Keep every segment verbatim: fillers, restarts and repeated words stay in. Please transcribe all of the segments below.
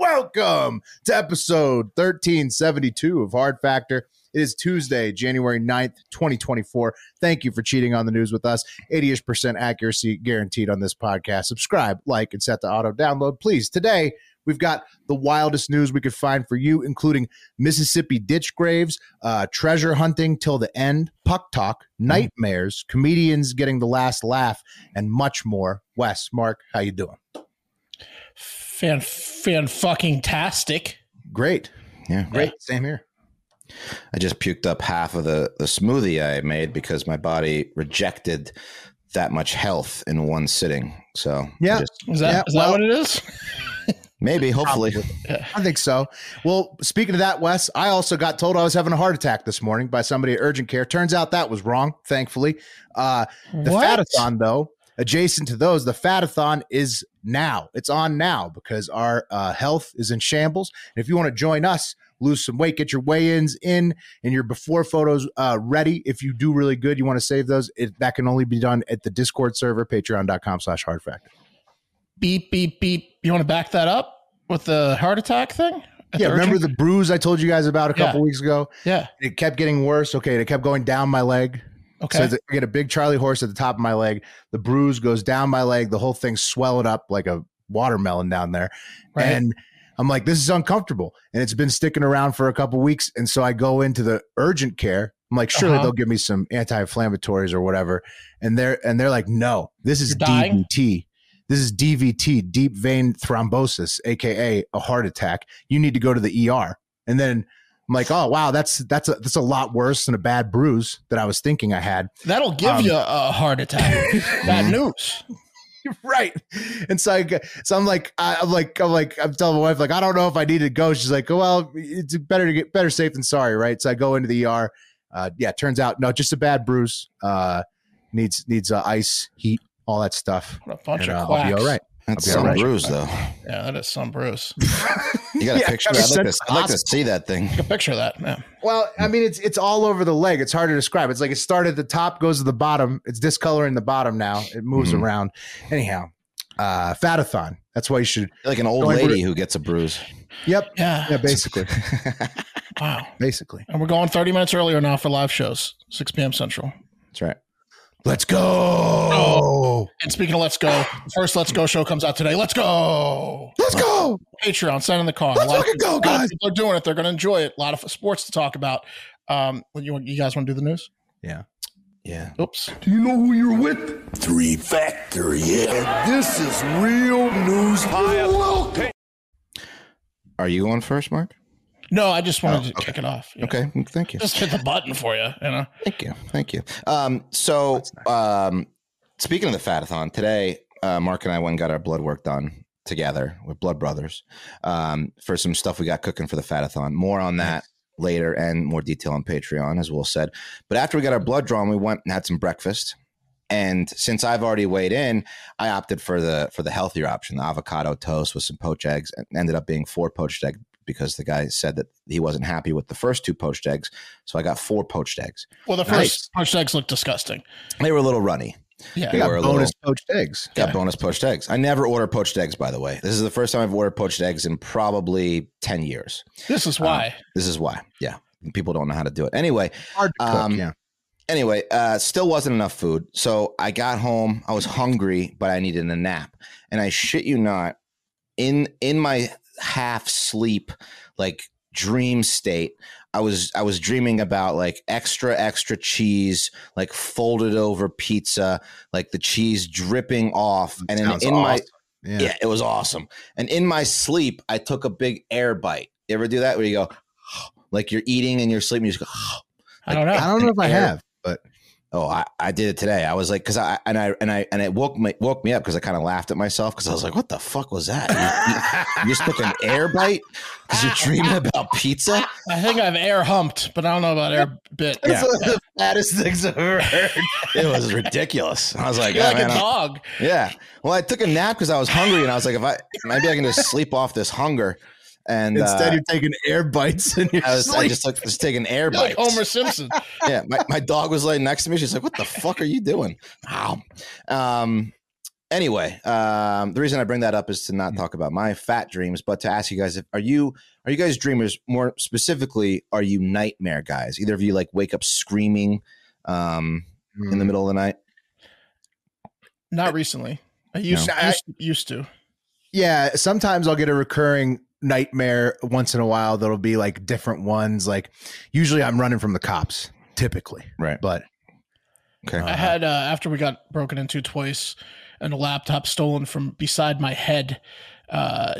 Welcome to episode thirteen seventy-two of Hard Factor. It is Tuesday, January ninth, twenty twenty-four. Thank you for cheating on the news with us. eighty-ish percent accuracy guaranteed on this podcast. Subscribe, like, and set to auto-download, please. Today, we've got the wildest news we could find for you, including Mississippi ditch graves, uh, treasure hunting till the end, puck talk, nightmares, comedians getting the last laugh, and much more. Wes, Mark, how you doing? Fan, fan, fucking tastic. Great, yeah, great. Yeah. Same here. I just puked up half of the the smoothie I made because my body rejected that much health in one sitting. So yeah, just, is that yeah, is well, that what it is? Maybe, hopefully. I think so. Well, speaking of that, Wes, I also got told I was having a heart attack this morning by somebody at urgent care. Turns out that was wrong. Thankfully, uh, the Fat-A-Thon though. Adjacent to those, the Fat-A-Thon is now. It's on now because our uh, health is in shambles. And if you want to join us, lose some weight, get your weigh-ins in and your before photos uh, ready. If you do really good, you want to save those, it, that can only be done at the Discord server, patreon.com slash hardfactor. Beep, beep, beep. You want to back that up with the heart attack thing? Yeah, remember the bruise I told you guys about a couple yeah. weeks ago? Yeah. It kept getting worse. Okay, it kept going down my leg. Okay. So I get a big Charlie horse at the top of my leg. The bruise goes down my leg. The whole thing swelled up like a watermelon down there. Right. And I'm like, this is uncomfortable. And it's been sticking around for a couple of weeks. And so I go into the urgent care. I'm like, surely uh-huh. they'll give me some anti-inflammatories or whatever. And they're, and they're like, no, this is D V T. This is D V T, deep vein thrombosis, A K A a heart attack. You need to go to the E R. And then I'm like, oh, wow, that's that's a, that's a lot worse than a bad bruise that I was thinking I had. That'll give um, you a heart attack. Bad news. Right. And so, I, so I'm like, I, I'm like, I'm like, I'm telling my wife, like, I don't know if I need to go. She's like, well, it's better to get better safe than sorry. Right. So I go into the E R. Uh, yeah. Turns out, no, just a bad bruise. Uh, needs needs uh, ice, heat, all that stuff. What a bunch and, of uh, quacks. I'll be all right. That's some right. bruise, though. Yeah, that is some bruise. You got a yeah, picture? I'd like, to, I'd like to see that thing. Take a picture of that. Yeah. Well, I mean, it's it's all over the leg. It's hard to describe. It's like it started at the top, goes to the bottom. It's discoloring the bottom now. It moves mm-hmm. around. Anyhow, uh, Fat-A-Thon. That's why you should. Like an old lady who gets a bruise. Yep. Yeah, yeah basically. Wow. Basically. And we're going thirty minutes earlier now for live shows, six p.m. Central. That's right. Let's go. Oh, and speaking of let's go, the first Let's Go show comes out today. Let's go. Let's go. Patreon, sign in the car. Let's fucking go, guys. People are doing it. They're going to enjoy it. A lot of sports to talk about. Um, you, you guys want to do the news? Yeah. Yeah. Oops. Do you know who you're with? Three Factor, yeah. And this is real news. Hi. Are you on first, Mark? No, I just wanted oh, to okay. kick it off. Okay, know. Thank you. Just hit the button for you, you know. Thank you, thank you. Um, so, nice. um, speaking of the Fat-A-Thon, today, uh, Mark and I went and got our blood work done together with Blood Brothers um, for some stuff we got cooking for the Fat-A-Thon. More on that nice. later, and more detail on Patreon, as Will said. But after we got our blood drawn, we went and had some breakfast. And since I've already weighed in, I opted for the for the healthier option, the avocado toast with some poached eggs. It ended up being four poached eggs. Because the guy said that he wasn't happy with the first two poached eggs. So I got four poached eggs. Well, the first nice. poached eggs looked disgusting. They were a little runny. Yeah, they got were bonus little, poached eggs. Got okay. bonus poached eggs. I never order poached eggs, by the way. This is the first time I've ordered poached eggs in probably ten years. This is why. Um, this is why. Yeah. People don't know how to do it. Anyway. Hard to cook, um, yeah. Anyway, uh, still wasn't enough food. So I got home. I was hungry, but I needed a nap. And I shit you not, in in my half sleep, like dream state, I was I was dreaming about like extra extra cheese, like folded over pizza, like the cheese dripping off, and in, in awesome. my Yeah. Yeah, it was awesome. And in my sleep, I took a big air bite. You ever do that where you go, like you're eating and you're sleeping, you just go, like, I don't know. I don't know if I have, but oh, I, I did it today. I was like, because I and I and I and it woke me woke me up because I kind of laughed at myself because I was like, what the fuck was that? You, you, you just took an air bite because you're dreaming about pizza. I think I've air humped, but I don't know about air bit. That's yeah. one of the fattest things I've ever heard. It was ridiculous. I was like, you're oh, like man, a dog. I'm, yeah. Well, I took a nap because I was hungry and I was like, if I maybe I can just sleep off this hunger. And instead, uh, you're taking air bites in your I was, sleep. I just took just taking air bites. Like Homer Simpson. Yeah, my, my dog was laying next to me. She's like, "What the fuck are you doing?" Ow. Um. Anyway, um, the reason I bring that up is to not talk about my fat dreams, but to ask you guys: if are you are you guys dreamers? More specifically, are you nightmare guys? Either of you like wake up screaming, um, mm. in the middle of the night? Not recently. I used no. I, used to. Yeah, sometimes I'll get a recurring nightmare once in a while. There'll be like different ones. Like usually I'm running from the cops typically. Right. But okay. I had, uh, after we got broken into twice and a laptop stolen from beside my head, uh,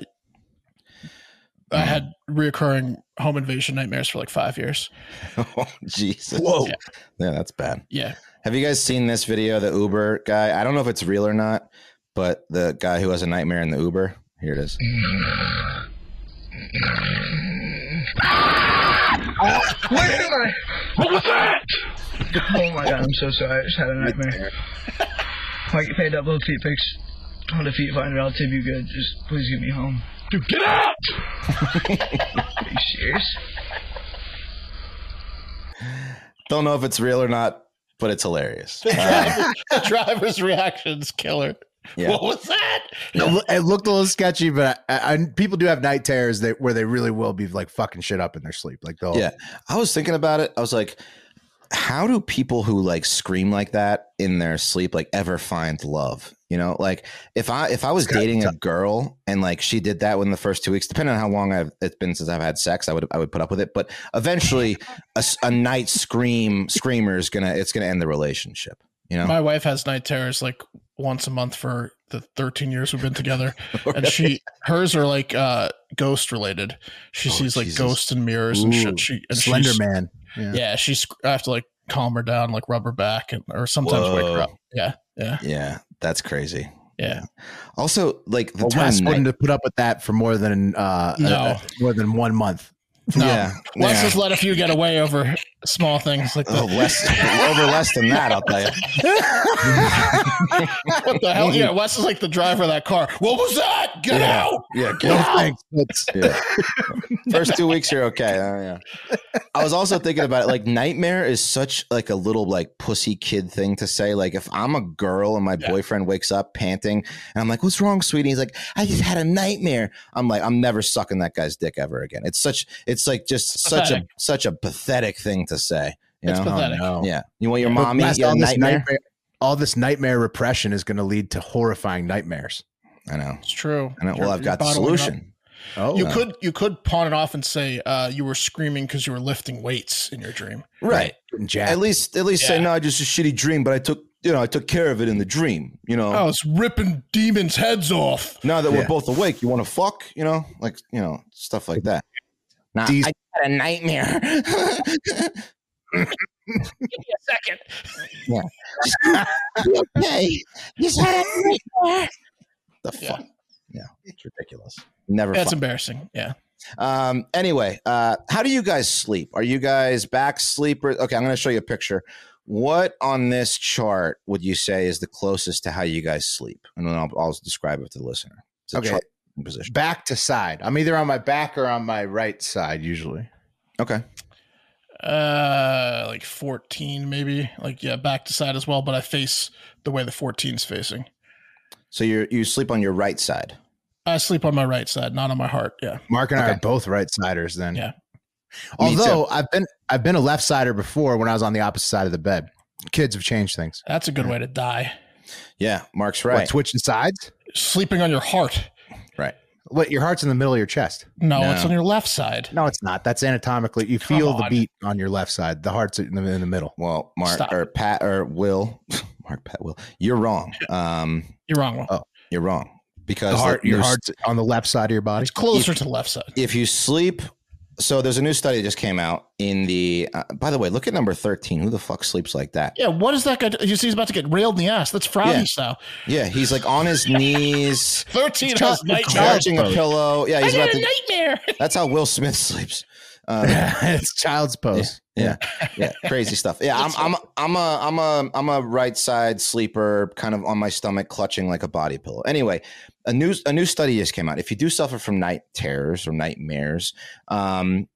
I had reoccurring home invasion nightmares for like five years. Oh, Jesus. Whoa. Yeah. Yeah, that's bad. Yeah. Have you guys seen this video? The Uber guy, I don't know if it's real or not, but the guy who has a nightmare in the Uber, here it is. Oh, where am I? What was that? Oh my god, I'm so sorry. I just had a nightmare. Mike, you paid up little feet pics. On the feet, find a relative you good. Just please get me home. Dude, get out! Are you serious? Don't know if it's real or not, but it's hilarious. The, driver, the driver's reaction's killer. Yeah. What was that? Yeah. It looked a little sketchy, but I, I, people do have night terrors that where they really will be like fucking shit up in their sleep. Like, they'll, yeah, I was thinking about it. I was like, how do people who like scream like that in their sleep, like ever find love? You know, like if I, if I was dating a girl and like she did that within the first two weeks, depending on how long I've, it's been since I've had sex, I would, I would put up with it. But eventually a, a night scream screamer is going to, it's going to end the relationship. You know, my wife has night terrors like once a month for the thirteen years we've been together. And she, hers are like uh, ghost related. She oh, sees like Jesus. ghosts and mirrors and Ooh, shit. She, and Slender Man. Yeah. yeah. She's, I have to like calm her down, like rub her back and, or sometimes Whoa. wake her up. Yeah. Yeah. Yeah. That's crazy. Yeah. Also like the well, time I wouldn't have put up with that for more than, uh, no. uh more than one month. No. Yeah, let's yeah. just let a few get away over small things like that. Oh, less, over less than that, I'll tell you. What the hell? Yeah, Wes is like the driver of that car. What was that? Get yeah. out! Yeah, get out! Yeah. First two weeks, you're okay. Uh, yeah. I was also thinking about it. Like, nightmare is such like a little like pussy kid thing to say. Like, if I'm a girl and my yeah. boyfriend wakes up panting, and I'm like, "What's wrong, sweetie?" He's like, "I just had a nightmare." I'm like, "I'm never sucking that guy's dick ever again." It's such. It's It's like just pathetic. such a such a pathetic thing to say. You it's know? pathetic. Oh, no. Yeah, you want your mommy? You all, this nightmare? Nightmare, all this nightmare repression is going to lead to horrifying nightmares. I know. It's true. I know. Well, I've got the solution. Oh, you no. could you could pawn it off and say uh, you were screaming because you were lifting weights in your dream. Right. right. At least at least yeah. say no. I just a shitty dream, but I took. You know, I took care of it in the dream, you know. I was ripping demons' heads off. Now that yeah. we're both awake, you want to fuck, you know, like, you know, stuff like that. Nah, These- I had a nightmare. Give me a second. Yeah. Okay. Just had a nightmare. The fuck? Yeah. yeah. It's ridiculous. Never. That's fun. Embarrassing. Yeah. Um, anyway, uh, how do you guys sleep? Are you guys back sleepers? Okay, I'm going to show you a picture. What on this chart would you say is the closest to how you guys sleep? And then I'll, I'll describe it to the listener. It's a okay. chart position. Back to side. I'm either on my back or on my right side usually. Okay. Uh, like fourteen maybe. Like, yeah, back to side as well, but I face the way the fourteen's facing. So you you sleep on your right side? I sleep on my right side, not on my heart. Yeah. Mark and okay. I are both right-siders then. Yeah. Although I've been I've been a left sider before when I was on the opposite side of the bed. Kids have changed things. That's a good yeah. way to die. Yeah, Mark's right. What, switching sides? Sleeping on your heart. Right. What, your heart's in the middle of your chest? No, no, it's on your left side. No, it's not. That's anatomically. You Come feel on. the beat on your left side. The heart's in the, in the middle. Well, Mark Stop. or Pat or Will, Mark, Pat, Will, you're wrong. Um, you're wrong. Will. Oh, you're wrong. because the heart, the, your heart's on the left side of your body. It's closer if, to the left side. If you sleep. So there's a new study that just came out in the, uh, by the way, look at number thirteen. Who the fuck sleeps like that? Yeah. What is that guy? You see, he's about to get railed in the ass. That's Friday style. Yeah. yeah. He's like on his knees. thirteen has nightmares. Charging a pillow. Yeah. He's I about to, a nightmare. That's how Will Smith sleeps. Um, it's child's pose. Yeah, yeah, yeah, crazy stuff. Yeah, I'm, I'm, I'm a, I'm a, I'm a right side sleeper, kind of on my stomach, clutching like a body pillow. Anyway, a new, a new study just came out. If you do suffer from night terrors or nightmares, um,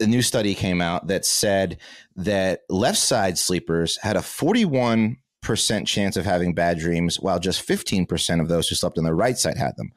a new study came out that said that left side sleepers had a forty-one percent chance of having bad dreams, while just fifteen percent of those who slept on the right side had them,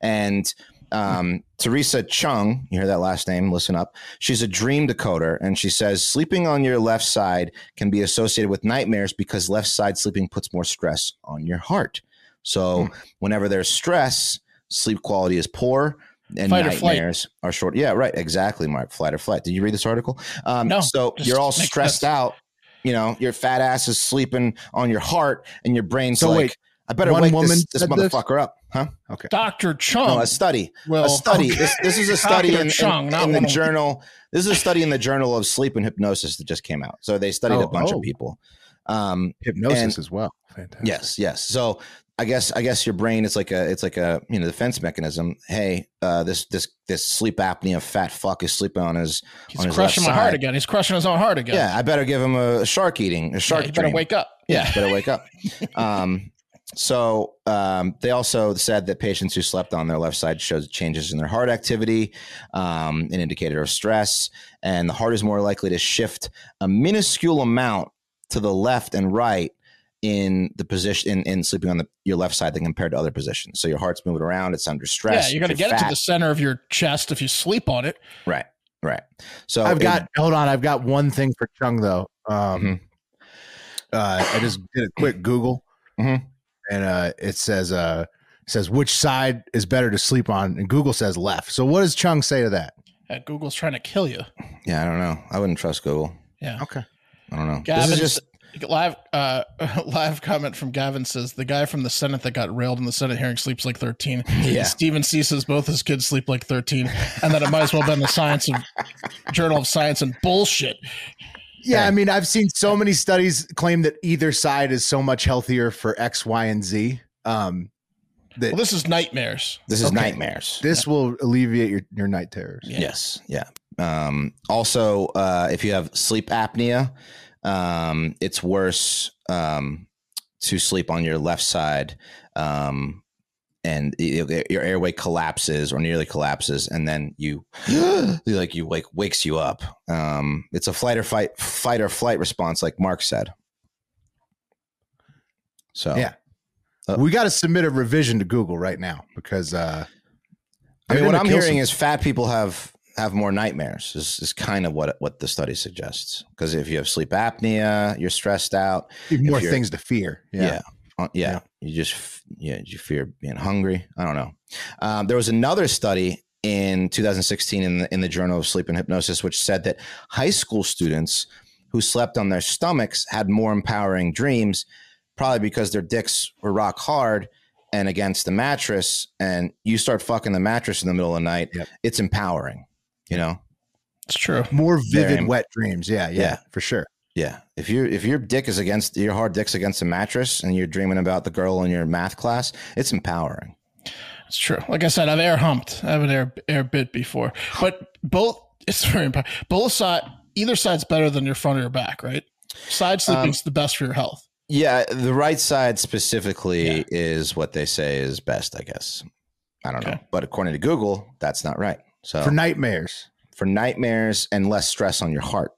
and. Um, Teresa Chung, you hear that last name, listen up. She's a dream decoder, and she says sleeping on your left side can be associated with nightmares because left side sleeping puts more stress on your heart. So mm. whenever there's stress, sleep quality is poor and Fight nightmares are short. Yeah, right. Exactly, Mark. Flight or flight. Did you read this article? Um, no, so you're all stressed sense. out. You know, your fat ass is sleeping on your heart and your brain's so like, wait, I better wake woman this, this motherfucker this? up. Huh? Okay. Doctor Chung. No, a study. Well, a study. Okay. This, this is a study in, Chung, in, in the journal. This is a study in the Journal of Sleep and Hypnosis that just came out. So they studied oh, a bunch oh. of people. Um, hypnosis and, as well. Fantastic. Yes. Yes. So I guess I guess your brain is like a it's like a you know defense mechanism. Hey, uh, this this this sleep apnea fat fuck is sleeping on his. He's on his crushing my heart again. He's crushing his own heart again. Yeah, I better give him a shark eating a shark. Yeah, you better dream. wake up. Yeah, you better wake up. Um. So um, they also said that patients who slept on their left side showed changes in their heart activity, um, an indicator of stress, and the heart is more likely to shift a minuscule amount to the left and right in the position in, in sleeping on the, your left side than compared to other positions. So your heart's moving around. It's under stress. Yeah, you're going to get fat. it to the center of your chest if you sleep on it. Right, right. So I've got – hold on. I've got one thing for Chung, though. Um, mm-hmm. uh, I just did a quick Google. Mm-hmm. And uh, it says, uh, it says which side is better to sleep on, and Google says left. So what does Chung say to that? Uh, Google's trying to kill you. Yeah, I don't know. I wouldn't trust Google. Yeah. Okay. I don't know. Gavin, this is just live. Uh, live comment from Gavin says the guy from the Senate that got railed in the Senate hearing sleeps like thirteen. Yeah. Stephen C says both his kids sleep like thirteen, and that it might as well have been the Science of Journal of Science and bullshit. Yeah, I mean, I've seen so many studies claim that either side is so much healthier for X, Y, and Z. Um, that well, this is nightmares. This is okay. nightmares. This yeah. will alleviate your, your night terrors. Yeah. Yes. Yeah. Um, also, uh, if you have sleep apnea, um, it's worse um, to sleep on your left side. Um And it, your airway collapses or nearly collapses, and then you like you wake wakes you up. Um, it's a flight or fight, fight or flight response, like Mark said. So yeah, uh, we got to submit a revision to Google right now because uh, I mean, what I'm hearing some- is fat people have have more nightmares. Is is kind of what what the study suggests. Because if you have sleep apnea, you're stressed out. Even more things to fear. Yeah. yeah. Yeah, yeah, you just yeah, you fear being hungry. I don't know. Um, there was another study in two thousand sixteen in the, in the Journal of Sleep and Hypnosis, which said that high school students who slept on their stomachs had more empowering dreams, probably because their dicks were rock hard and against the mattress. And you start fucking the mattress in the middle of the night. Yep. It's empowering, you know. It's true. More vivid, in- wet dreams. Yeah, yeah, yeah, for sure. Yeah. If you if your dick is against your hard dick's against a mattress and you're dreaming about the girl in your math class, it's empowering. It's true. Like I said, I've air humped. I have an air air bit before. But both it's very empowering. Both side either side's better than your front or your back, right? Side sleeping's um, the best for your health. Yeah, the right side specifically yeah. is what they say is best, I guess. I don't okay. know. But according to Google, that's not right. So for nightmares. For nightmares and less stress on your heart.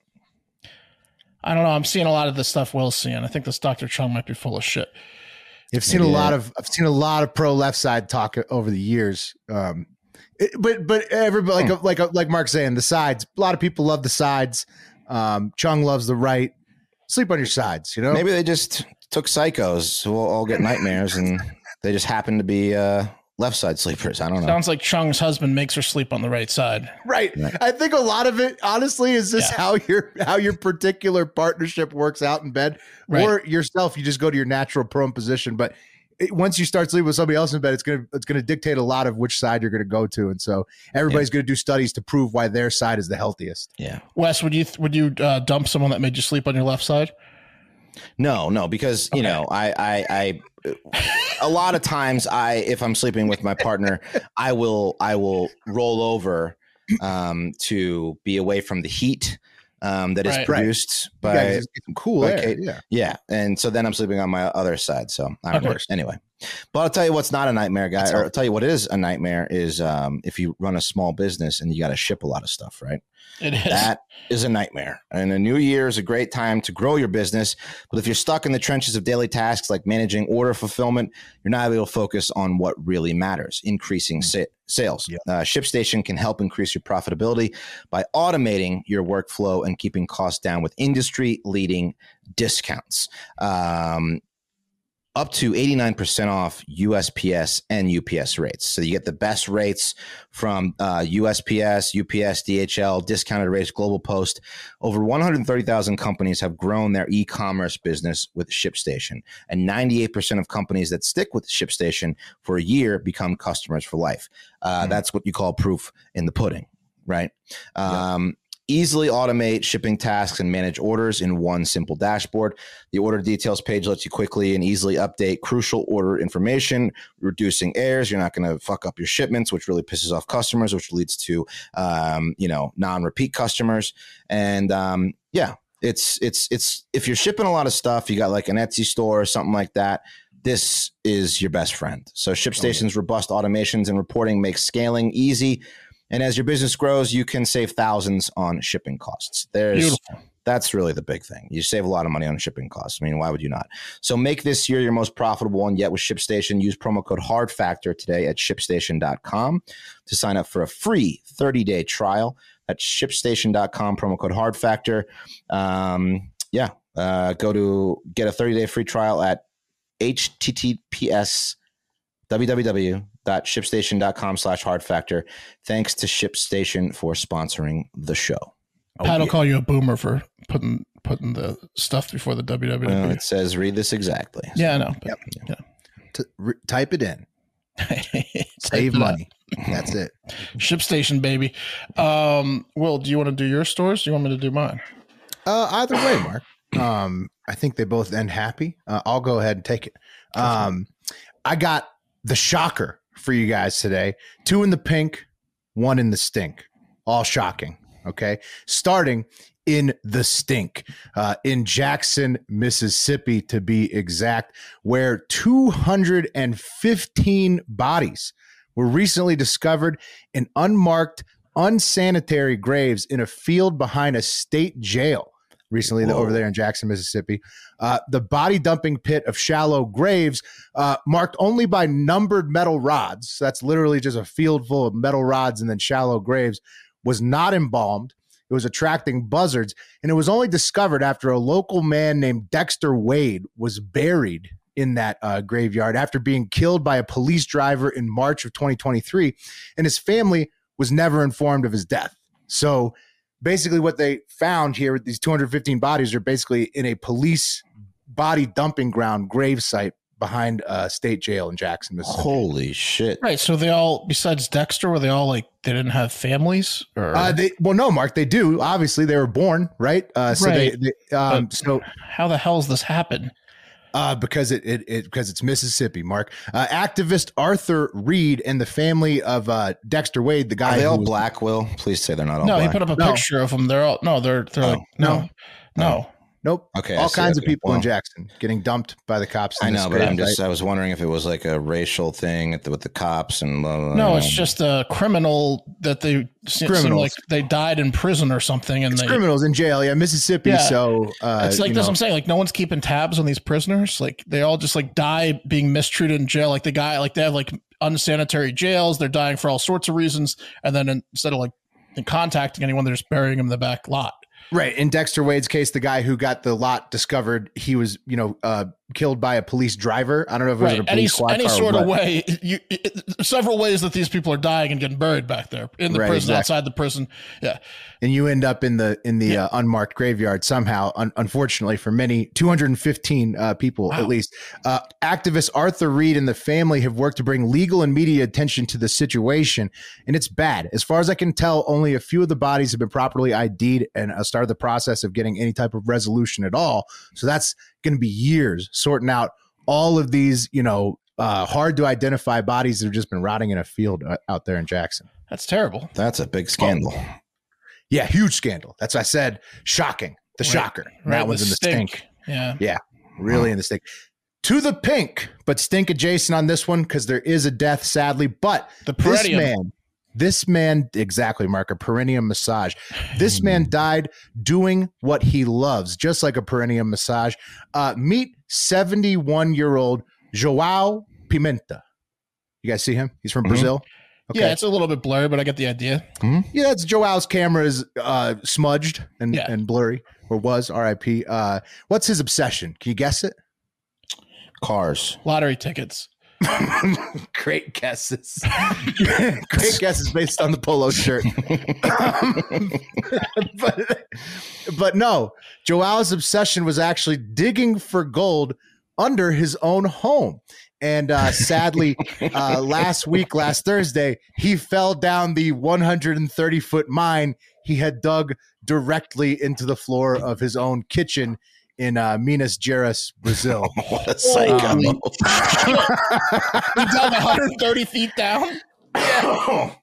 I don't know. I'm seeing a lot of the stuff Will's seeing. I think this Doctor Chung might be full of shit. I've seen yeah. a lot of I've seen a lot of pro left side talk over the years. Um, it, but but everybody like hmm. like like Mark's saying, the sides. A lot of people love the sides. Um, Chung loves the right. Sleep on your sides. You know, maybe they just took psychos who will all get nightmares, and they just happen to be uh, left side sleepers. I don't know. Sounds like Chung's husband makes her sleep on the right side. Right. right. I think a lot of it, honestly, is just yeah. how your how your particular partnership works out in bed, right. or yourself. You just go to your natural prone position. But it, once you start sleeping with somebody else in bed, it's gonna it's gonna dictate a lot of which side you're gonna go to, and so everybody's yeah. gonna do studies to prove why their side is the healthiest. Yeah, Wes, would you would you uh, dump someone that made you sleep on your left side? No, no, because okay. you know, I I I a lot of times I if I'm sleeping with my partner, I will I will roll over um, to be away from the heat. Um, that right, is produced right. by yeah, cool by air, yeah. yeah, and so then I'm sleeping on my other side, so I'm okay. worse anyway. But I'll tell you what's not a nightmare, guy. Or I'll tell you what is a nightmare is um, if you run a small business and you got to ship a lot of stuff, right? It is. That is a nightmare. And a new year is a great time to grow your business, but if you're stuck in the trenches of daily tasks like managing order fulfillment, you're not able to focus on what really matters: increasing sa- sales. Yeah. Uh, ShipStation can help increase your profitability by automating your workflow and keeping costs down with industry-leading discounts. Um, Up to eighty-nine percent off U S P S and U P S rates. So you get the best rates from uh, U S P S, U P S, D H L, discounted rates, Global Post. Over one hundred thirty thousand companies have grown their e-commerce business with ShipStation. And ninety-eight percent of companies that stick with ShipStation for a year become customers for life. Uh, mm-hmm. That's what you call proof in the pudding, right? Um, yeah. Easily automate shipping tasks and manage orders in one simple dashboard. The order details page lets you quickly and easily update crucial order information, reducing errors. You're not going to fuck up your shipments, which really pisses off customers, which leads to, um, you know, non-repeat customers. And um, yeah, it's it's it's if you're shipping a lot of stuff, you got like an Etsy store or something like that. This is your best friend. So ShipStation's robust automations and reporting makes scaling easy. And as your business grows, you can save thousands on shipping costs. There's Beautiful. That's really the big thing. You save a lot of money on shipping costs. I mean, why would you not? So make this year your most profitable one yet with ShipStation. Use promo code HARDFACTOR today at ship station dot com to sign up for a free thirty-day trial. That's ship station dot com, promo code HARDFACTOR. Um, yeah, uh, go to get a thirty-day free trial at H T T P S www.shipstation.com slash hard factor. Thanks to ShipStation for sponsoring the show. Oh, Pat will yeah. call you a boomer for putting putting the stuff before the www. Well, it says read this exactly. Yeah, I know. But, yep. yeah. T- re- type it in. Save money. That's it. ShipStation, baby. Um, Will, do you want to do your stores? Do you want me to do mine? Uh, either way, Mark. Um, I think they both end happy. Uh, I'll go ahead and take it. Um, I got the shocker for you guys today. Two in the pink, one in the stink. All shocking, okay? Starting in the stink, uh, in Jackson, Mississippi, to be exact, where two hundred fifteen bodies were recently discovered in unmarked, unsanitary graves in a field behind a state jail. Recently, over there in Jackson, Mississippi, uh, the body dumping pit of shallow graves uh, marked only by numbered metal rods. So that's literally just a field full of metal rods and then shallow graves was not embalmed. It was attracting buzzards, and it was only discovered after a local man named Dexter Wade was buried in that uh, graveyard after being killed by a police driver in March of twenty twenty-three, and his family was never informed of his death. So basically what they found here with these two hundred fifteen bodies are basically in a police body dumping ground grave site behind a state jail in Jackson, Mississippi. Holy shit. Right. So they all, besides Dexter, were they all like, they didn't have families? Or? Uh, they, well, no, Mark, they do. Obviously they were born, right? Uh, so right. They, they, um, so how the hell does this happen? Uh, because it, it, it because it's Mississippi, Mark. Uh, activist Arthur Reed and the family of uh, Dexter Wade, the guy. Are they all black? Will, please say they're not all. No, black. He put up a no. picture of them. They're all no. They're they're oh. like no, no, no, nope. Okay, all kinds of people well, in Jackson getting dumped by the cops. In I know, but I'm just. I was wondering if it was like a racial thing at the, with the cops and. Blah, blah, no, blah. It's just a criminal that they seem like they died in prison or something, and it's they, criminals in jail. Yeah, Mississippi. Yeah. So uh, it's like that's know. what I'm saying. Like no one's keeping tabs on these prisoners. Like they all just like die being mistreated in jail. Like the guy, like they have like unsanitary jails. They're dying for all sorts of reasons, and then instead of like contacting anyone, they're just burying them in the back lot. Right. In Dexter Wade's case, the guy who got the lot discovered, he was, you know, uh, killed by a police driver. I don't know if it was right. a police any, squad any car sort of way. You, it, several ways that these people are dying and getting buried back there in the right, prison, exactly. outside the prison. Yeah, and you end up in the in the yeah. uh, unmarked graveyard somehow. Un- unfortunately, for many, two hundred fifteen uh, people wow. at least. Uh, activist Arthur Reed and the family have worked to bring legal and media attention to the situation, and it's bad. As far as I can tell, only a few of the bodies have been properly ID'd and uh, started the process of getting any type of resolution at all. So that's going to be years sorting out all of these, you know, uh, hard to identify bodies that have just been rotting in a field uh, out there in Jackson. That's terrible. That's a big scandal. Oh. Yeah, huge scandal. That's what I said. Shocking. The right. shocker. Right. That one's the in the stink. stink. Yeah. Yeah. Really wow. in the stink. To the pink, but stink adjacent on this one because there is a death, sadly. But the this man, this man, exactly, Mark, a perineum massage. This man died doing what he loves, just like a perineum massage. Uh, meet seventy-one-year-old João Pimenta. You guys see him? He's from mm-hmm. Brazil. Okay. Yeah, it's a little bit blurry, but I get the idea. Mm-hmm. Yeah, it's Joao's camera is uh, smudged and, yeah. and blurry, or was, R I P. Uh, what's his obsession? Can you guess it? Cars. Lottery tickets. Great guesses. Great guesses based on the polo shirt. um, but, but no, Joao's obsession was actually digging for gold under his own home. And uh, sadly, uh, last week, last Thursday, he fell down the one hundred thirty foot mine he had dug directly into the floor of his own kitchen in uh, Minas Gerais, Brazil. What a psycho. Um, he dug one hundred thirty feet down? Yeah.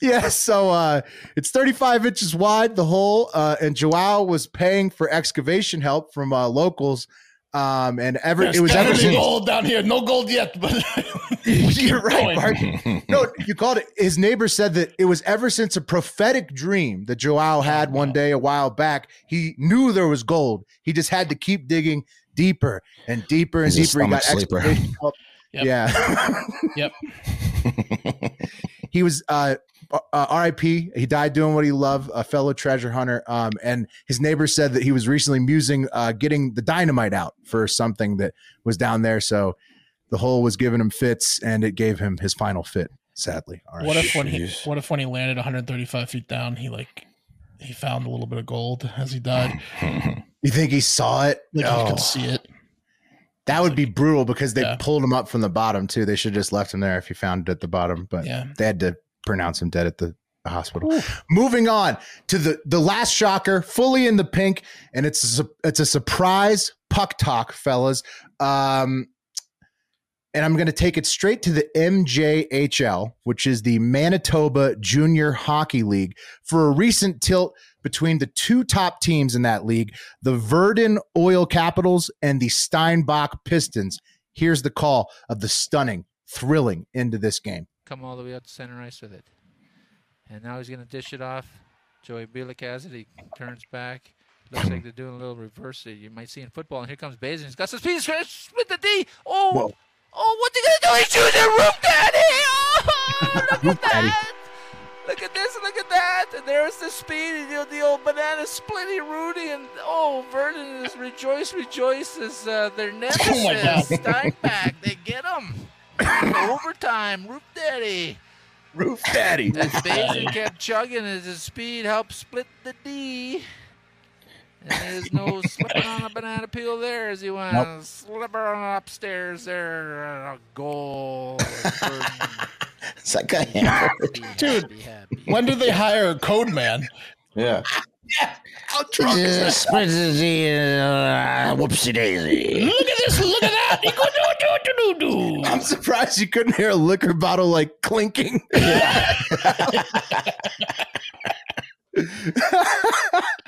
Yeah, so uh, it's thirty-five inches wide, the hole, uh, and João was paying for excavation help from uh, locals. Um, and ever There's it was ever since gold down here, no gold yet, but you're right, Mark. No, you called it. His neighbor said that it was ever since a prophetic dream that Joao had one day a while back. He knew there was gold. He just had to keep digging deeper and deeper and He's deeper. He got excavation help. Yep. Yeah. Yep. He was uh, uh, R I P. He died doing what he loved, a fellow treasure hunter. Um, and his neighbor said that he was recently musing uh, getting the dynamite out for something that was down there. So the hole was giving him fits, and it gave him his final fit, sadly. Right. What if when he what if when he landed one hundred thirty-five feet down, he like he found a little bit of gold as he died? You think he saw it? Like oh. he could see it. That would be brutal because they yeah. pulled him up from the bottom, too. They should have just left him there if he found it at the bottom. But yeah. they had to pronounce him dead at the, the hospital. Ooh. Moving on to the, the last shocker, fully in the pink. And it's a, it's a surprise puck talk, fellas. Um, and I'm going to take it straight to the M J H L, which is the Manitoba Junior Hockey League, for a recent tilt between the two top teams in that league, the Verden Oil Capitals and the Steinbach Pistons. Here's the call of the stunning, thrilling end of this game. Come all the way out to center ice with it. And now he's going to dish it off. Joey Bielik has it. He turns back. Looks like they're doing a little reverse that you might see in football. And here comes Bazin. He's got some speed. He's going to split the D. Oh, Whoa. oh, what's he going to do? He's shooting roof daddy. Oh, look at that. Look at this, look at that, and there's the speed, and, you know, the old banana splitty Rudy, and oh, Verden is rejoice, rejoice, as uh, their nemesis, oh Steinbach, they get him. Overtime, Roof Daddy. Roof Daddy. As Bazin kept chugging, as his speed helped split the D, and there's no slipping on a banana peel there as he went nope. slipper on upstairs there, and a goal. It's like a hammer. Dude, happy, happy. When did they hire a code man? Yeah. Yeah. How drunk is this? Whoopsie daisy. Look at this. Look at that. I'm surprised you couldn't hear a liquor bottle like clinking. Yeah.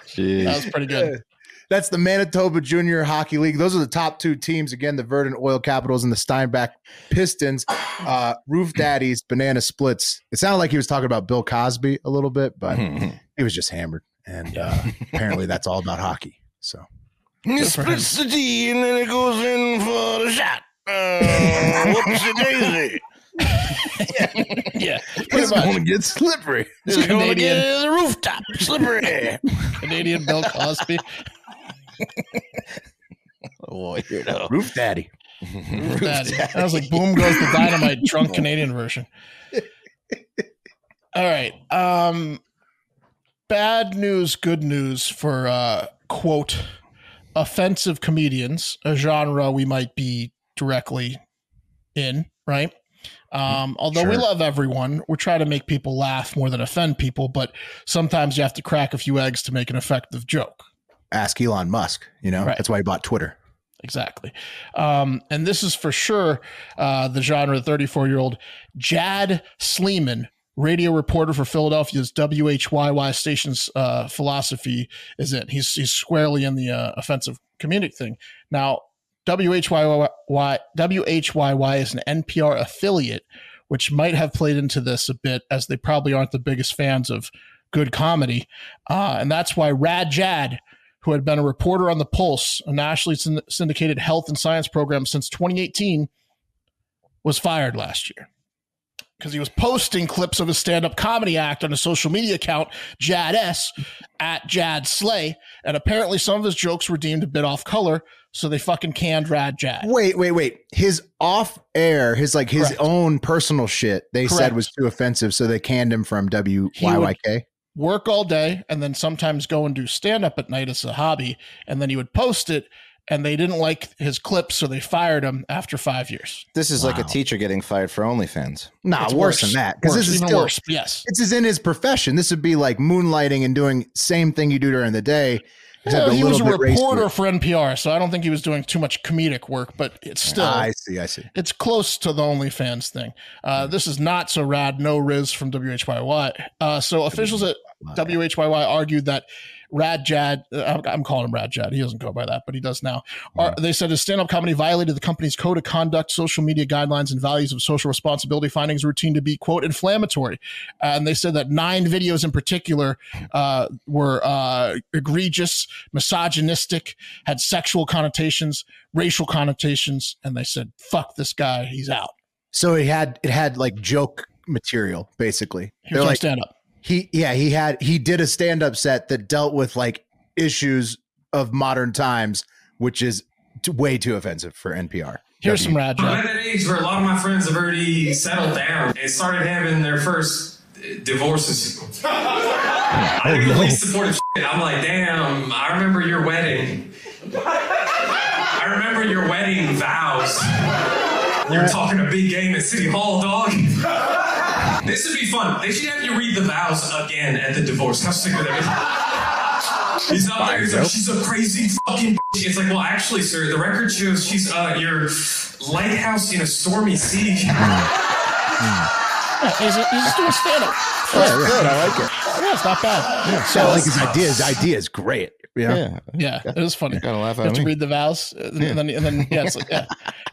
Jeez. That was pretty good. That's the Manitoba Junior Hockey League. Those are the top two teams. Again, the Verden Oil Capitals and the Steinbach Pistons. Uh, Roof Daddies, Banana Splits. It sounded like he was talking about Bill Cosby a little bit, but he was just hammered. And uh, apparently that's all about hockey. So it splits the D and then it goes in for the shot. Uh, whoopsie daisy. Yeah, yeah. It's going to get slippery. It's Canadian. Going to get the rooftop slippery. Canadian Bill Cosby. Weirdo. Roof Daddy. Roof Daddy. Daddy. I was like, boom goes the dynamite, drunk Canadian version. All right. Um, bad news, good news for, uh, quote, offensive comedians, a genre we might be directly in, right? Um, although sure. we love everyone, we try to make people laugh more than offend people, but sometimes you have to crack a few eggs to make an effective joke. Ask Elon Musk, you know, right. That's why he bought Twitter. Exactly. Um, and this is for sure uh, the genre. thirty-four-year-old Jad Sleiman, radio reporter for Philadelphia's W H Y Y station's uh, philosophy is in. He's, he's squarely in the uh, offensive comedic thing. Now, W H Y Y is an N P R affiliate, which might have played into this a bit, as they probably aren't the biggest fans of good comedy. Uh, and that's why Rad Jad, who had been a reporter on the Pulse, a nationally syndicated health and science program since twenty eighteen, was fired last year because he was posting clips of his stand-up comedy act on his social media account, Jad S, at Jad Slay, and apparently some of his jokes were deemed a bit off-color, so they fucking canned Rad Jad. Wait, wait, wait. His off-air, his like his Correct. own personal shit, they Correct. said was too offensive, so they canned him from W Y Y K. Work all day and then sometimes go and do stand up at night as a hobby. And then he would post it, and they didn't like his clips, so they fired him after five years. This is wow. like a teacher getting fired for OnlyFans. Nah, worse, worse than that. Because this is even still, worse. Yes. This is in his profession. This would be like moonlighting and doing same thing you do during the day. Yeah, he was a reporter for N P R, so I don't think he was doing too much comedic work, but it's still. Ah, I see, I see. It's close to the OnlyFans thing. Uh, this is not so rad. No Riz from W H Y Y. Uh, so officials at W H Y Y argued that Rad Jad, uh, I'm calling him Rad Jad. He doesn't go by that, but he does now. Yeah. Are, they said his stand-up comedy violated the company's code of conduct, social media guidelines, and values of social responsibility, finding his routine to be, quote, inflammatory. And they said that nine videos in particular uh, were uh, egregious, misogynistic, had sexual connotations, racial connotations, and they said, fuck this guy, he's out. So it had it had like joke material, basically. He was like, stand-up. He, yeah, he had, he did a stand-up set that dealt with like issues of modern times, which is t- way too offensive for N P R. Here's some Rad Jad. I'm at that age where a lot of my friends have already settled down and started having their first divorces. I think at least supportive shit. I'm like, damn, I remember your wedding. I remember your wedding vows. You're talking a big game at City Hall, dog. This would be fun. They should have you read the vows again at the divorce. How sick of that? He's out there. He's like, she's a crazy fucking bitch. It's like, well, actually, sir, the record shows she's uh, your lighthouse in a stormy sea. He's just doing stand-up. That's yeah, yeah. good. I like it. Yeah, it's not bad. Yeah, so I like his idea. His idea is great. Yeah. Yeah. yeah it is funny. Gotta laugh at you have me. to read the vows. And, yeah. then, and then, yeah, it's like, yeah.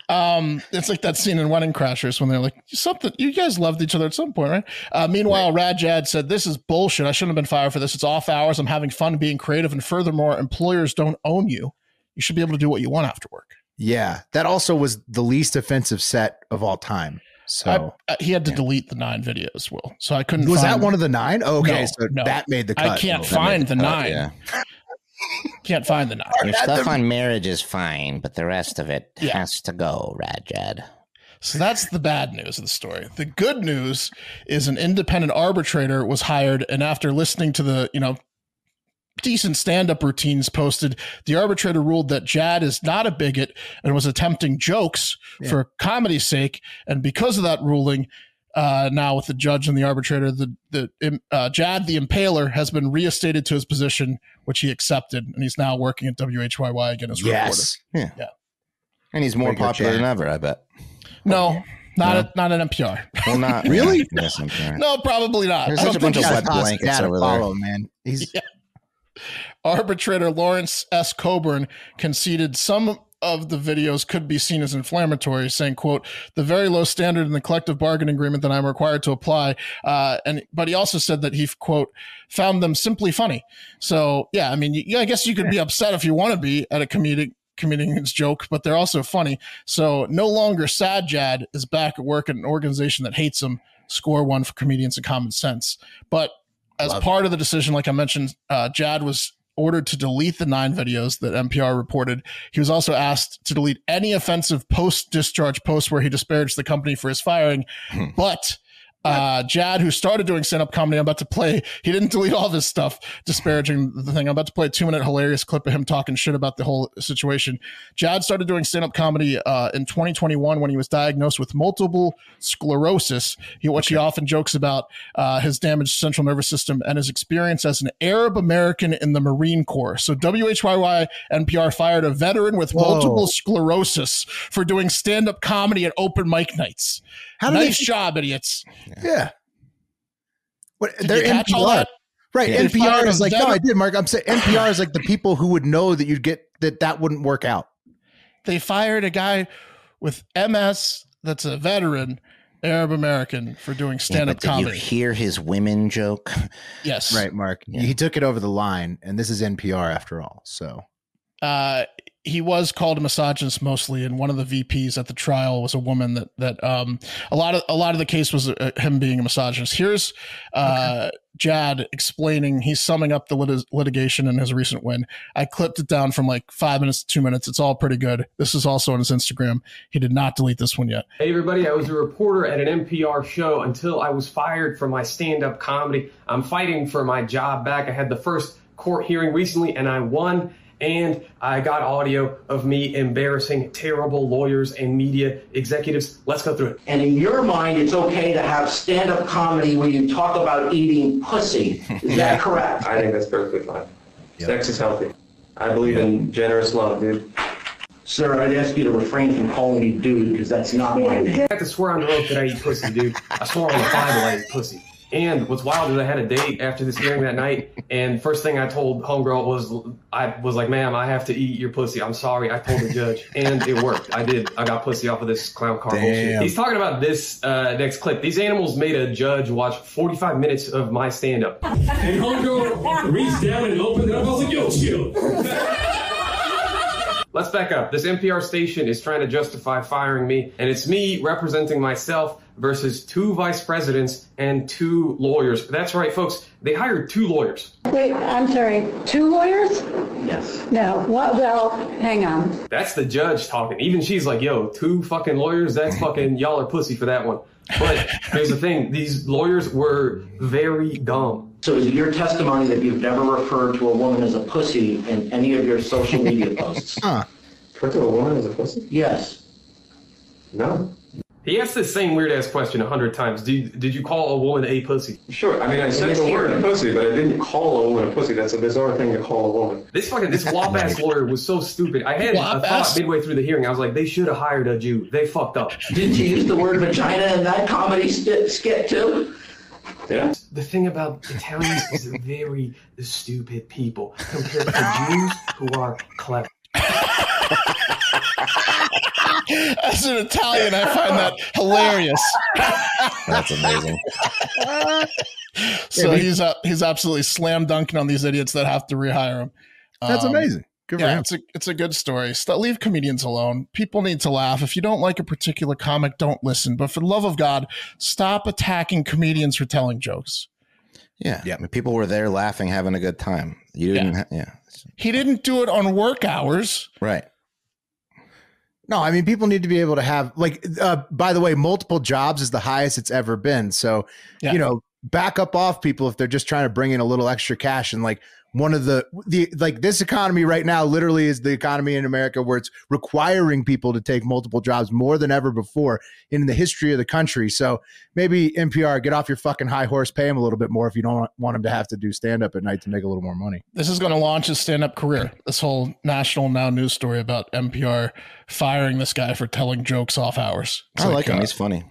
Um, it's like that scene in Wedding Crashers when they're like, something, you guys loved each other at some point, right? Uh, meanwhile, right. Rad Jad said, this is bullshit. I shouldn't have been fired for this. It's off hours. I'm having fun being creative. And furthermore, employers don't own you. You should be able to do what you want after work. Yeah. That also was the least offensive set of all time. So I, he had to yeah. delete the nine videos, Will. So I couldn't. Was find, that one of the nine? Oh, okay, no, so no. that made the cut. I can't find the, the cut, nine. Yeah. Can't find the nine. Your stuff the- on marriage is fine, but the rest of it yeah. has to go, Rad Jad. So that's the bad news of the story. The good news is an independent arbitrator was hired, and after listening to the, you know, decent stand-up routines posted, the arbitrator ruled that Jad is not a bigot and was attempting jokes yeah. for comedy's sake. And because of that ruling, uh, now with the judge and the arbitrator, the, the uh, Jad the Impaler has been reinstated to his position, which he accepted, and he's now working at W H Y Y again as yes. reporter. Yeah. yeah, and he's more Bigger popular Jad. than ever, I bet. No. Not no. a, not an N P R. Well, not really. Yeah, yes, N P R. No, probably not. There's such a bunch of wet blankets over there, follow, man. He's. Yeah. Arbitrator Lawrence S. Coburn conceded some of the videos could be seen as inflammatory, saying, quote, the very low standard in the collective bargaining agreement that I'm required to apply. Uh, and But he also said that he, quote, found them simply funny. So, yeah, I mean, you, I guess you could be upset if you want to be at a comedic comedian's joke, but they're also funny. So no longer Sad Jad is back at work at an organization that hates him. Score one for comedians and common sense. But as Love part it. of the decision, like I mentioned, uh, Jad was ordered to delete the nine videos that N P R reported. He was also asked to delete any offensive post-discharge posts where he disparaged the company for his firing. Hmm. But uh, Jad, who started doing stand-up comedy, I'm about to play, he didn't delete all this stuff disparaging the thing. I'm about to play a two-minute hilarious clip of him talking shit about the whole situation. Jad started doing stand-up comedy uh, in twenty twenty-one when he was diagnosed with multiple sclerosis, he, which okay. he often jokes about uh, his damaged central nervous system and his experience as an Arab American in the Marine Corps. So W H Y Y N P R fired a veteran with Whoa. multiple sclerosis for doing stand-up comedy at open mic nights. How nice they- job, idiots. Yeah. yeah. What, they're N P R. Right. Yeah. N P R is like, no, I did, Mark. I'm saying N P R is like the people who would know that you'd get that that wouldn't work out. They fired a guy with M S that's a veteran, Arab American, for doing stand-up yeah, comedy. Did you hear his women joke? Yes. Right, Mark. Yeah. He took it over the line, and this is N P R after all. So uh he was called a misogynist mostly, and one of the V Ps at the trial was a woman that that um a lot of a lot of the case was uh, him being a misogynist. Here's uh okay. Jad explaining, he's summing up the lit- litigation and his recent win. I clipped it down from like five minutes to two minutes. It's all pretty good. This is also on his Instagram. He did not delete this one yet. Hey, everybody. I was a reporter at an N P R show until I was fired from my stand-up comedy. I'm fighting for my job back. I had the first court hearing recently, and I won. And I got audio of me embarrassing terrible lawyers and media executives. Let's go through it. And in your mind, it's okay to have stand-up comedy where you talk about eating pussy. Is that correct? I think that's perfectly fine. Yep. Sex is healthy. I believe yep. in generous love, dude. Sir, I'd ask you to refrain from calling me dude, because that's not my name. I had to swear on the rope that I eat pussy, dude. I swore on the Bible I eat pussy. And what's wild is I had a date after this hearing that night, and first thing I told homegirl was, I was like, ma'am, I have to eat your pussy. I'm sorry. I told the judge. And it worked. I did. I got pussy off of this clown car bullshit. He's talking about this uh, next clip. These animals made a judge watch forty-five minutes of my stand-up. And homegirl reached down and opened it up. I was like, yo, chill. Let's back up. This N P R station is trying to justify firing me, and it's me representing myself versus two vice presidents and two lawyers. That's right, folks. They hired two lawyers. Wait, I'm sorry. Two lawyers? Yes. No. What? Well, hang on. That's the judge talking. Even she's like, yo, two fucking lawyers? That's fucking, y'all are pussy for that one. But here's the thing. These lawyers were very dumb. So is it your testimony that you've never referred to a woman as a pussy in any of your social media posts? Huh. Referred to a woman as a pussy? Yes. No. He asked this same weird-ass question a hundred times. Did, did you call a woman a pussy? Sure. I mean, I in said the word a pussy, but I didn't call a woman a pussy. That's a bizarre thing to call a woman. This fucking, this wop-ass lawyer was so stupid. I had wop a thought ass? midway through the hearing. I was like, they should have hired a Jew. They fucked up. Didn't you use the word vagina in that comedy st- skit, too? Yeah. The thing about Italians is they're very stupid people compared to Jews who are clever. As an Italian, I find that hilarious. That's amazing. So he's uh, he's absolutely slam dunking on these idiots that have to rehire him. Um, That's amazing. Good yeah, for him. It's a it's a good story. So leave comedians alone. People need to laugh. If you don't like a particular comic, don't listen. But for the love of God, stop attacking comedians for telling jokes. Yeah, yeah. I mean, people were there laughing, having a good time. You didn't. Yeah. Ha- yeah. He didn't do it on work hours, right? No, I mean, people need to be able to have, like, uh, by the way, multiple jobs is the highest it's ever been. So, yeah. you know, back up off people if they're just trying to bring in a little extra cash. And like one of the, the like this economy right now literally is the economy in America where it's requiring people to take multiple jobs more than ever before in the history of the country. So maybe N P R, get off your fucking high horse, pay him a little bit more if you don't want him to have to do stand up at night to make a little more money. This is going to launch his stand up career. This whole National Now news story about N P R firing this guy for telling jokes off hours. It's I like, like him. Uh, He's funny.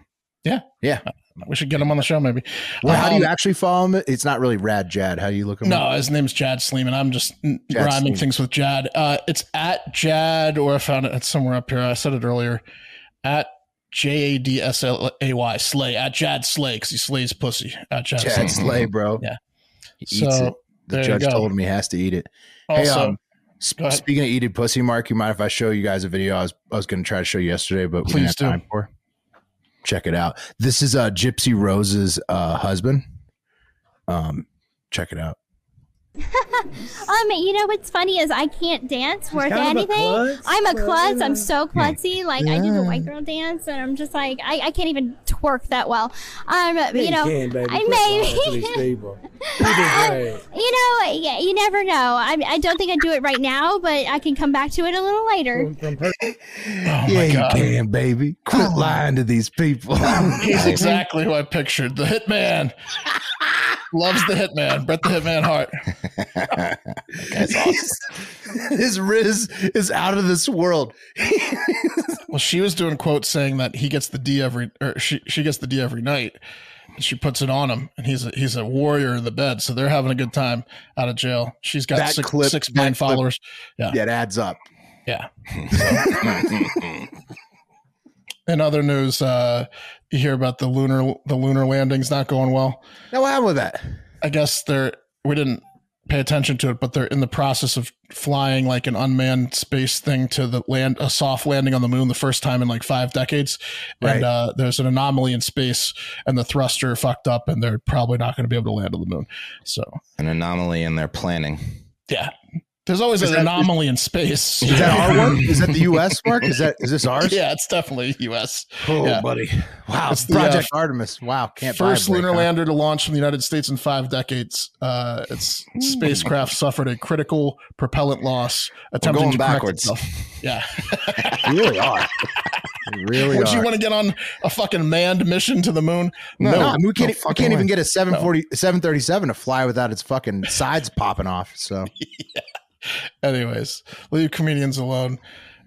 Yeah. Yeah. We should get him on the show, maybe. Well, um, how do you actually follow him? It's not really Rad Jad. How do you look him up? No, his name's Jad Sleiman. I'm just Jad rhyming Sleiman. things with Jad. Uh, it's at Jad, or I found it somewhere up here. I said it earlier. At J A D S L A Y, Slay. At Jad Slay, because he slays pussy. At Jad, Jad Slay. Slay, bro. Yeah. He eats so, it. The judge told him he has to eat it. Also, hey, um, sp- speaking of eating pussy, Mark, you mind if I show you guys a video I was, I was going to try to show you yesterday, but we didn't have time for? Check it out. This is uh, Gypsy Rose's uh, husband. Um, check it out. um, you know what's funny is I can't dance worth anything. A I'm a klutz. I'm so klutzy. Like yeah. I do the white girl dance, and I'm just like I, I can't even twerk that well. Um, yeah, you, you know, can, baby. I maybe. Stable. Right. You know, yeah, you never know. I I don't think I do it right now, but I can come back to it a little later. Oh yeah, my God. You can, baby. Quit oh. lying to these people. He's exactly who I pictured. The Hitman. Loves the Hitman, Brett the Hitman Hart. That's awesome. His Riz is out of this world. Well, she was doing quotes saying that he gets the D every, or she she gets the D every night, and she puts it on him, and he's a, he's a warrior in the bed. So they're having a good time out of jail. She's got that six, clip, six million followers. Yeah, that adds up. Yeah. So. In other news, uh, you hear about the lunar the lunar landings not going well. Now, what happened with that? I guess they're we didn't pay attention to it, but they're in the process of flying like an unmanned space thing to the land, a soft landing on the moon, the first time in like five decades. Right. And uh, there's an anomaly in space, and the thruster fucked up, and they're probably not going to be able to land on the moon. So an anomaly in their planning. Yeah. There's always is an that, anomaly in space. Is that our work? Is that the U S work? Is that is this ours? Yeah, it's definitely U S. Oh, yeah. Buddy. Wow. It's Project the, uh, Artemis. Wow. Can't First vibrate, lunar huh? lander to launch from the United States in five decades. Uh, its spacecraft suffered a critical propellant loss. Attempting We're going to backwards. Itself. Yeah. You really are. You really Would are. You want to get on a fucking manned mission to the moon? No. no, no we can't, no we can't even get a seven forty, no. seven thirty-seven to fly without its fucking sides popping off. So. Yeah. Anyways, leave comedians alone.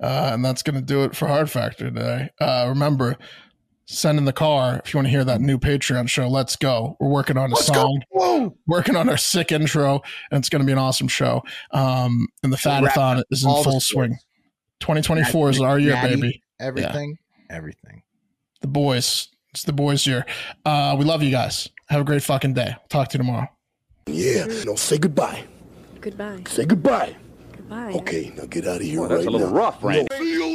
Uh, and that's going to do it for Hard Factor today. Uh, remember, send in the car if you want to hear that new Patreon show, Let's Go. We're working on a Let's song, working on our sick intro, and it's going to be an awesome show. Um, and the Fat-A-Thon is in full swing. twenty twenty-four is our year, baby. Everything, yeah. everything. The boys. It's the boys' year. Uh, we love you guys. Have a great fucking day. Talk to you tomorrow. Yeah. No, say goodbye. Goodbye. Say goodbye. Goodbye. Okay, now get out of here. Well, that's right a little now. Rough, right? No.